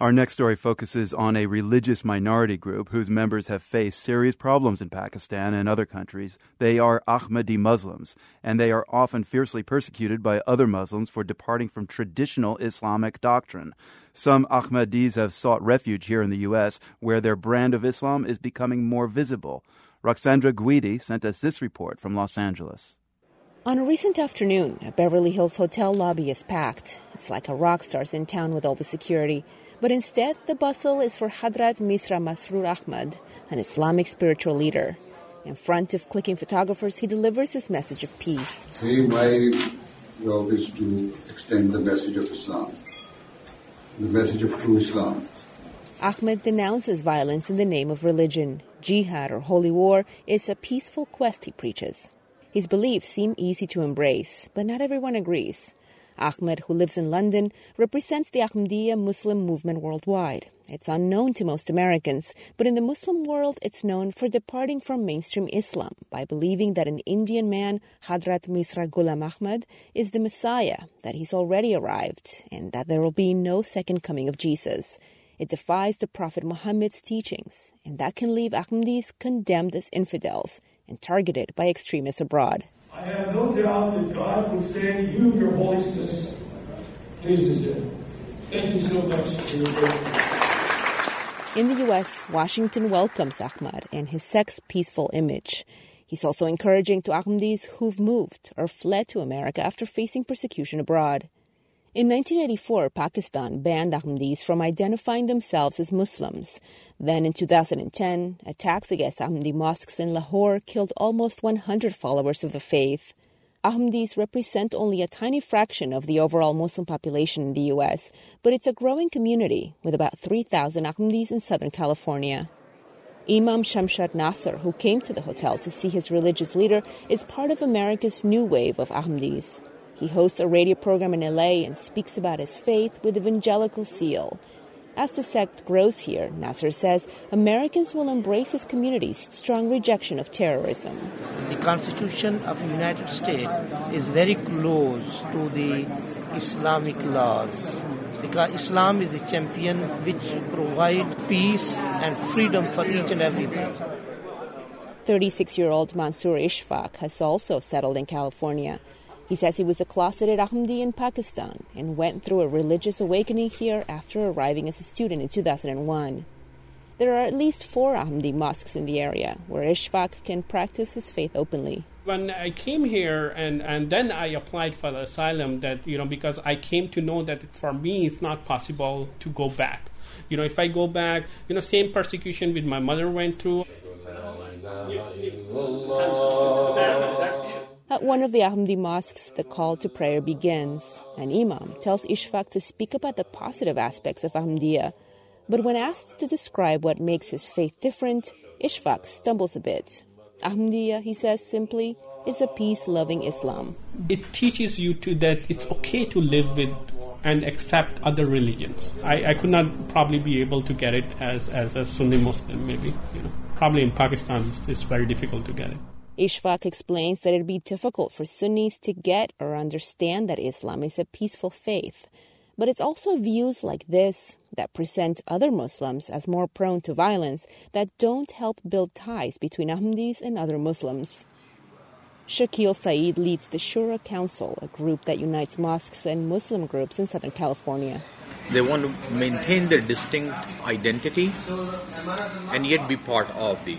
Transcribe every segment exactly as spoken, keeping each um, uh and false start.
Our next story focuses on a religious minority group whose members have faced serious problems in Pakistan and other countries. They are Ahmadi Muslims, and they are often fiercely persecuted by other Muslims for departing from traditional Islamic doctrine. Some Ahmadis have sought refuge here in the U S, where their brand of Islam is becoming more visible. Ruxandra Guidi sent us this report from Los Angeles. On a recent afternoon, a Beverly Hills hotel lobby is packed. It's like a rock star's in town with all the security. But instead, the bustle is for Hazrat Mirza Masroor Ahmad, an Islamic spiritual leader. In front of clicking photographers, he delivers his message of peace. See, my job is to extend the message of Islam, the message of true Islam. Ahmad denounces violence in the name of religion. Jihad, or holy war, is a peaceful quest he preaches. His beliefs seem easy to embrace, but not everyone agrees. Ahmad, who lives in London, represents the Ahmadiyya Muslim movement worldwide. It's unknown to most Americans, but in the Muslim world, it's known for departing from mainstream Islam by believing that an Indian man, Hazrat Mirza Ghulam Ahmad, is the Messiah, that he's already arrived, and that there will be no second coming of Jesus. It defies the Prophet Muhammad's teachings, and that can leave Ahmadis condemned as infidels and targeted by extremists abroad. I have no doubt that God will say, you, your holiness, pleases him. Thank you so much for your work. In the U S, Washington welcomes Ahmad and his sex-peaceful image. He's also encouraging to Ahmadis who've moved or fled to America after facing persecution abroad. In nineteen eighty-four, Pakistan banned Ahmadis from identifying themselves as Muslims. Then in two thousand ten, attacks against Ahmadi mosques in Lahore killed almost one hundred followers of the faith. Ahmadis represent only a tiny fraction of the overall Muslim population in the U S, but it's a growing community with about three thousand Ahmadis in Southern California. Imam Shamshad Nasser, who came to the hotel to see his religious leader, is part of America's new wave of Ahmadis. He hosts a radio program in L A and speaks about his faith with evangelical zeal. As the sect grows here, Nasser says, Americans will embrace his community's strong rejection of terrorism. The Constitution of the United States is very close to the Islamic laws, because Islam is the champion which provides peace and freedom for each and every person. thirty-six-year-old Mansur Ishfaq has also settled in California. He says he was a closeted Ahmadi in Pakistan and went through a religious awakening here after arriving as a student in two thousand one. There are at least four Ahmadi mosques in the area where Ishfaq can practice his faith openly. When I came here and, and then I applied for the asylum, that, you know, because I came to know that for me it's not possible to go back. You know, if I go back, you know, same persecution with my mother went through. At one of the Ahmadi mosques, the call to prayer begins. An imam tells Ishfaq to speak about the positive aspects of Ahmadiyya. But when asked to describe what makes his faith different, Ishfaq stumbles a bit. Ahmadiyya, he says simply, is a peace-loving Islam. It teaches you to that it's okay to live with and accept other religions. I, I could not probably be able to get it as, as a Sunni Muslim, maybe. You know, probably in Pakistan it's, it's very difficult to get it. Ishfaq explains that it'd be difficult for Sunnis to get or understand that Islam is a peaceful faith. But it's also views like this that present other Muslims as more prone to violence that don't help build ties between Ahmadis and other Muslims. Shaquille Saeed leads the Shura Council, a group that unites mosques and Muslim groups in Southern California. They want to maintain their distinct identity and yet be part of the.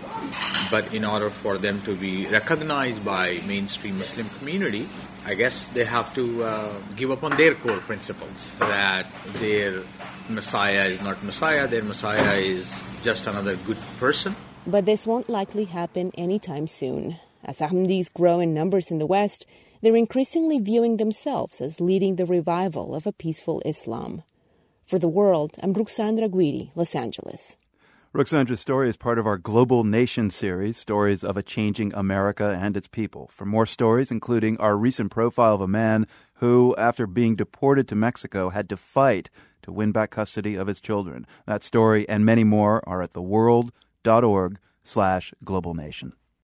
But in order for them to be recognized by mainstream Muslim community, I guess they have to uh, give up on their core principles, that their Messiah is not Messiah, their Messiah is just another good person. But this won't likely happen anytime soon. As Ahmadis grow in numbers in the West, they're increasingly viewing themselves as leading the revival of a peaceful Islam. For The World, I'm Ruxandra Guidi, Los Angeles. Ruxandra's story is part of our Global Nation series, Stories of a Changing America and Its People. For more stories, including our recent profile of a man who, after being deported to Mexico, had to fight to win back custody of his children. That story and many more are at theworld dot org slash global nation.